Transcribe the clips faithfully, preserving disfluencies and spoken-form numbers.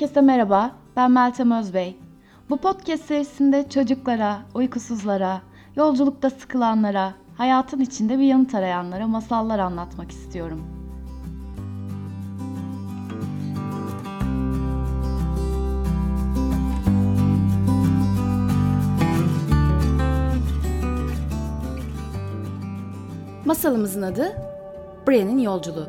herkese merhaba, ben Meltem Özbey. Bu podcast serisinde çocuklara, uykusuzlara, yolculukta sıkılanlara, hayatın içinde bir yanıt arayanlara masallar anlatmak istiyorum. Masalımızın adı Bran'in Yolculuğu.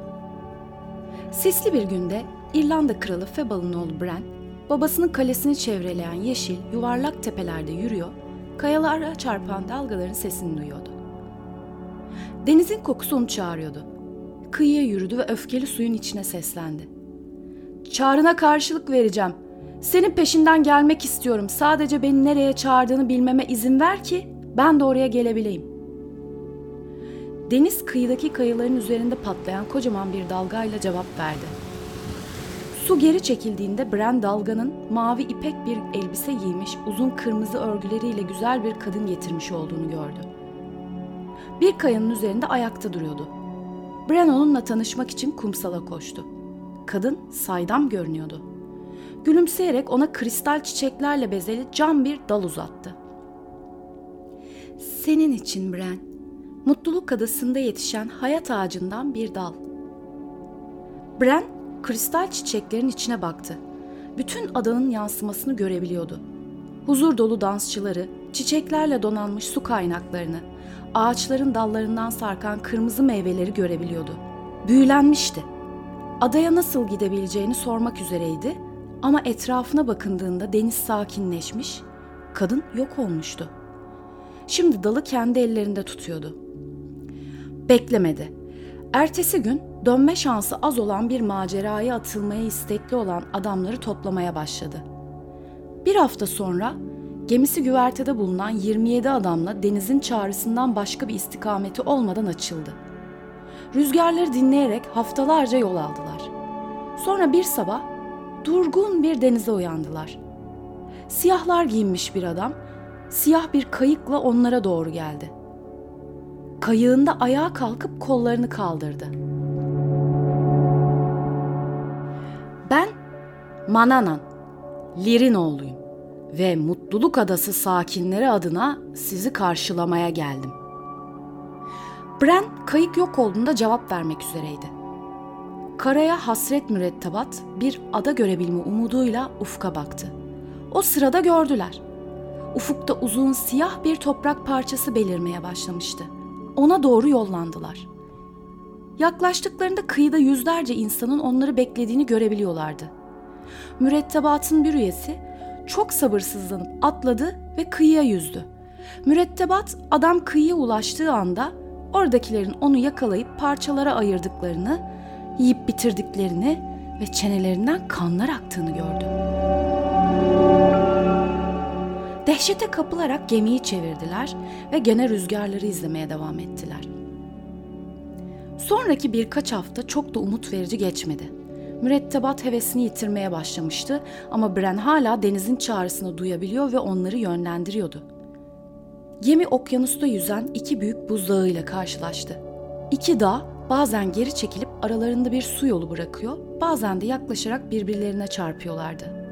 Sisli bir günde İrlanda Kralı Febal'ın oğlu Bran, babasının kalesini çevreleyen yeşil, yuvarlak tepelerde yürüyor, kayalara çarpan dalgaların sesini duyuyordu. Denizin kokusu onu çağırıyordu. Kıyıya yürüdü ve öfkeli suyun içine seslendi. "Çağrına karşılık vereceğim. Senin peşinden gelmek istiyorum. Sadece beni nereye çağırdığını bilmeme izin ver ki ben de oraya gelebileyim." Deniz kıyıdaki kayaların üzerinde patlayan kocaman bir dalgayla cevap verdi. Su geri çekildiğinde Bran dalganın mavi ipek bir elbise giymiş, uzun kırmızı örgüleriyle güzel bir kadın getirmiş olduğunu gördü. Bir kayanın üzerinde ayakta duruyordu. Bran onunla tanışmak için kumsala koştu. Kadın saydam görünüyordu. Gülümseyerek ona kristal çiçeklerle bezeli cam bir dal uzattı. "Senin için Bran, Mutluluk Adası'nda yetişen hayat ağacından bir dal." Bran kristal çiçeklerin içine baktı. Bütün adanın yansımasını görebiliyordu. Huzur dolu dansçıları, çiçeklerle donanmış su kaynaklarını, ağaçların dallarından sarkan kırmızı meyveleri görebiliyordu. Büyülenmişti. Adaya nasıl gidebileceğini sormak üzereydi ama etrafına bakındığında deniz sakinleşmiş, kadın yok olmuştu. Şimdi dalı kendi ellerinde tutuyordu. Beklemedi. Ertesi gün dönme şansı az olan bir maceraya atılmaya istekli olan adamları toplamaya başladı. Bir hafta sonra gemisi güvertede bulunan yirmi yedi adamla denizin çağrısından başka bir istikameti olmadan açıldı. Rüzgarları dinleyerek haftalarca yol aldılar. Sonra bir sabah durgun bir denize uyandılar. Siyahlar giyinmiş bir adam siyah bir kayıkla onlara doğru geldi. Kayığında ayağa kalkıp kollarını kaldırdı. "Ben Mananan, Lir'in oğluyum ve Mutluluk Adası sakinleri adına sizi karşılamaya geldim." Bran kayık yok olduğunda cevap vermek üzereydi. Karaya hasret mürettebat bir ada görebilme umuduyla ufka baktı. O sırada gördüler. Ufukta uzun siyah bir toprak parçası belirmeye başlamıştı. Ona doğru yollandılar. Yaklaştıklarında kıyıda yüzlerce insanın onları beklediğini görebiliyorlardı. Mürettebatın bir üyesi çok sabırsızlanıp atladı ve kıyıya yüzdü. Mürettebat adam kıyıya ulaştığı anda oradakilerin onu yakalayıp parçalara ayırdıklarını, yiyip bitirdiklerini ve çenelerinden kanlar aktığını gördü. Dehşete kapılarak gemiyi çevirdiler ve gene rüzgarları izlemeye devam ettiler. Sonraki birkaç hafta çok da umut verici geçmedi. Mürettebat hevesini yitirmeye başlamıştı ama Bran hala denizin çağrısını duyabiliyor ve onları yönlendiriyordu. Gemi okyanusta yüzen iki büyük buzdağıyla karşılaştı. İki dağ bazen geri çekilip aralarında bir su yolu bırakıyor, bazen de yaklaşarak birbirlerine çarpıyorlardı.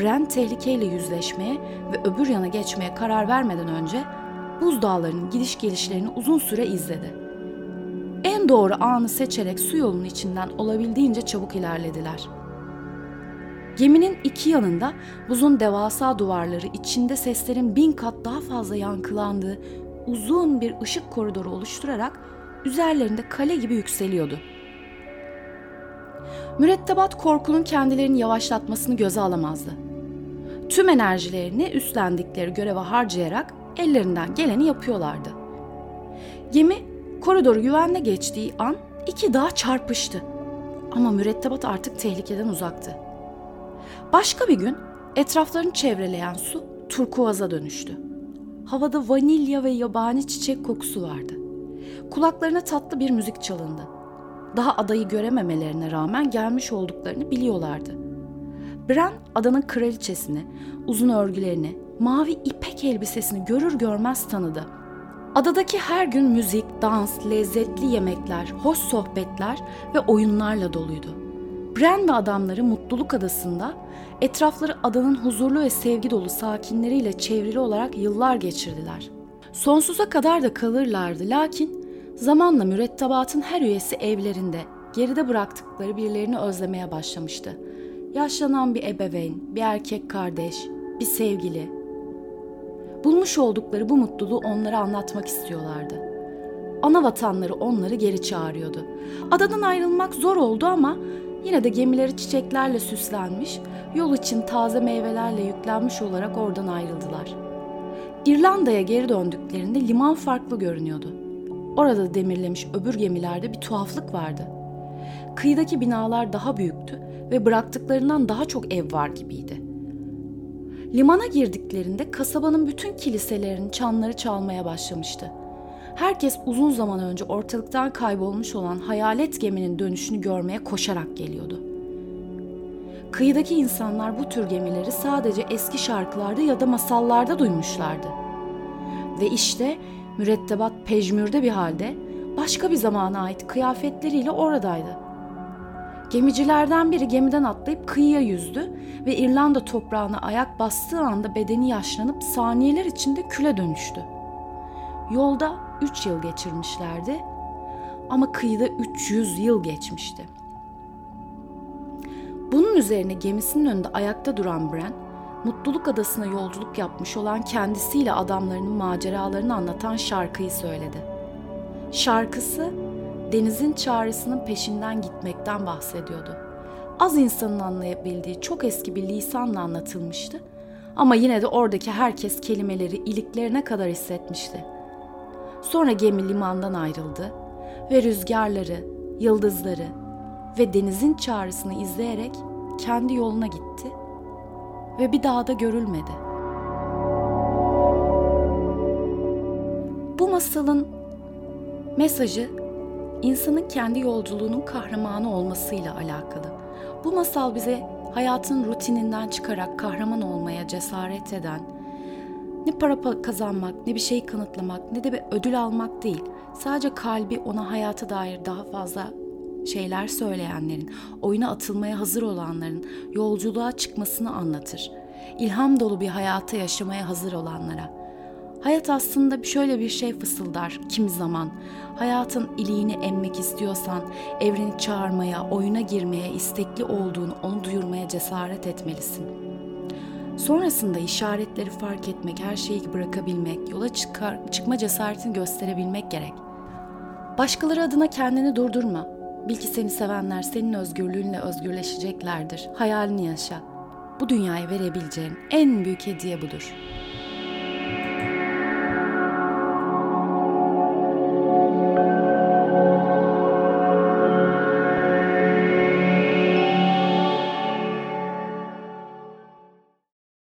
Bran tehlikeyle yüzleşmeye ve öbür yana geçmeye karar vermeden önce buzdağlarının gidiş gelişlerini uzun süre izledi. En doğru anı seçerek su yolunun içinden olabildiğince çabuk ilerlediler. Geminin iki yanında buzun devasa duvarları içinde seslerin bin kat daha fazla yankılandığı uzun bir ışık koridoru oluşturarak üzerlerinde kale gibi yükseliyordu. Mürettebat korkunun kendilerini yavaşlatmasını göze alamazdı. Tüm enerjilerini üstlendikleri göreve harcayarak ellerinden geleni yapıyorlardı. Gemi koridoru güvenle geçtiği an iki dağ çarpıştı. Ama mürettebat artık tehlikeden uzaktı. Başka bir gün etraflarını çevreleyen su turkuvaza dönüştü. Havada vanilya ve yabani çiçek kokusu vardı. Kulaklarına tatlı bir müzik çalındı. Daha adayı görememelerine rağmen gelmiş olduklarını biliyorlardı. Bran adanın kraliçesini, uzun örgülerini, mavi ipek elbisesini görür görmez tanıdı. Adadaki her gün müzik, dans, lezzetli yemekler, hoş sohbetler ve oyunlarla doluydu. Bran ve adamları Mutluluk Adası'nda etrafları adanın huzurlu ve sevgi dolu sakinleriyle çevrili olarak yıllar geçirdiler. Sonsuza kadar da kalırlardı, lakin zamanla mürettebatın her üyesi evlerinde geride bıraktıkları birilerini özlemeye başlamıştı. Yaşlanan bir ebeveyn, bir erkek kardeş, bir sevgili. Bulmuş oldukları bu mutluluğu onlara anlatmak istiyorlardı. Ana vatanları onları geri çağırıyordu. Adadan ayrılmak zor oldu ama yine de gemileri çiçeklerle süslenmiş, yol için taze meyvelerle yüklenmiş olarak oradan ayrıldılar. İrlanda'ya geri döndüklerinde liman farklı görünüyordu. Orada demirlemiş öbür gemilerde bir tuhaflık vardı. Kıyıdaki binalar daha büyüktü ve bıraktıklarından daha çok ev var gibiydi. Limana girdiklerinde kasabanın bütün kiliselerin çanları çalmaya başlamıştı. Herkes uzun zaman önce ortalıktan kaybolmuş olan hayalet geminin dönüşünü görmeye koşarak geliyordu. Kıyıdaki insanlar bu tür gemileri sadece eski şarkılarda ya da masallarda duymuşlardı. Ve işte mürettebat pejmürde bir halde başka bir zamana ait kıyafetleriyle oradaydı. Gemicilerden biri gemiden atlayıp kıyıya yüzdü ve İrlanda toprağına ayak bastığı anda bedeni yaşlanıp saniyeler içinde küle dönüştü. Yolda üç yıl geçirmişlerdi ama kıyıda üç yüz yıl geçmişti. Bunun üzerine gemisinin önünde ayakta duran Bran, Mutluluk Adası'na yolculuk yapmış olan kendisiyle adamlarının maceralarını anlatan şarkıyı söyledi. Şarkısı, denizin çağrısının peşinden gitmekten bahsediyordu. Az insanın anlayabildiği çok eski bir lisanla anlatılmıştı ama yine de oradaki herkes kelimeleri iliklerine kadar hissetmişti. Sonra gemi limandan ayrıldı ve rüzgarları, yıldızları ve denizin çağrısını izleyerek kendi yoluna gitti ve bir daha da görülmedi. Bu masalın mesajı insanın kendi yolculuğunun kahramanı olmasıyla alakalı. Bu masal bize hayatın rutininden çıkarak kahraman olmaya cesaret eden, ne para kazanmak, ne bir şey kanıtlamak, ne de bir ödül almak değil. Sadece kalbi ona hayata dair daha fazla şeyler söyleyenlerin, oyuna atılmaya hazır olanların yolculuğa çıkmasını anlatır. İlham dolu bir hayata yaşamaya hazır olanlara. Hayat aslında şöyle bir şey fısıldar kimi zaman. Hayatın iliğini emmek istiyorsan, evreni çağırmaya, oyuna girmeye istekli olduğunu, onu duyurmaya cesaret etmelisin. Sonrasında işaretleri fark etmek, her şeyi bırakabilmek, yola çıkar, çıkma cesaretini gösterebilmek gerek. Başkaları adına kendini durdurma. Bil ki seni sevenler senin özgürlüğünle özgürleşeceklerdir. Hayalini yaşa. Bu dünyaya verebileceğin en büyük hediye budur.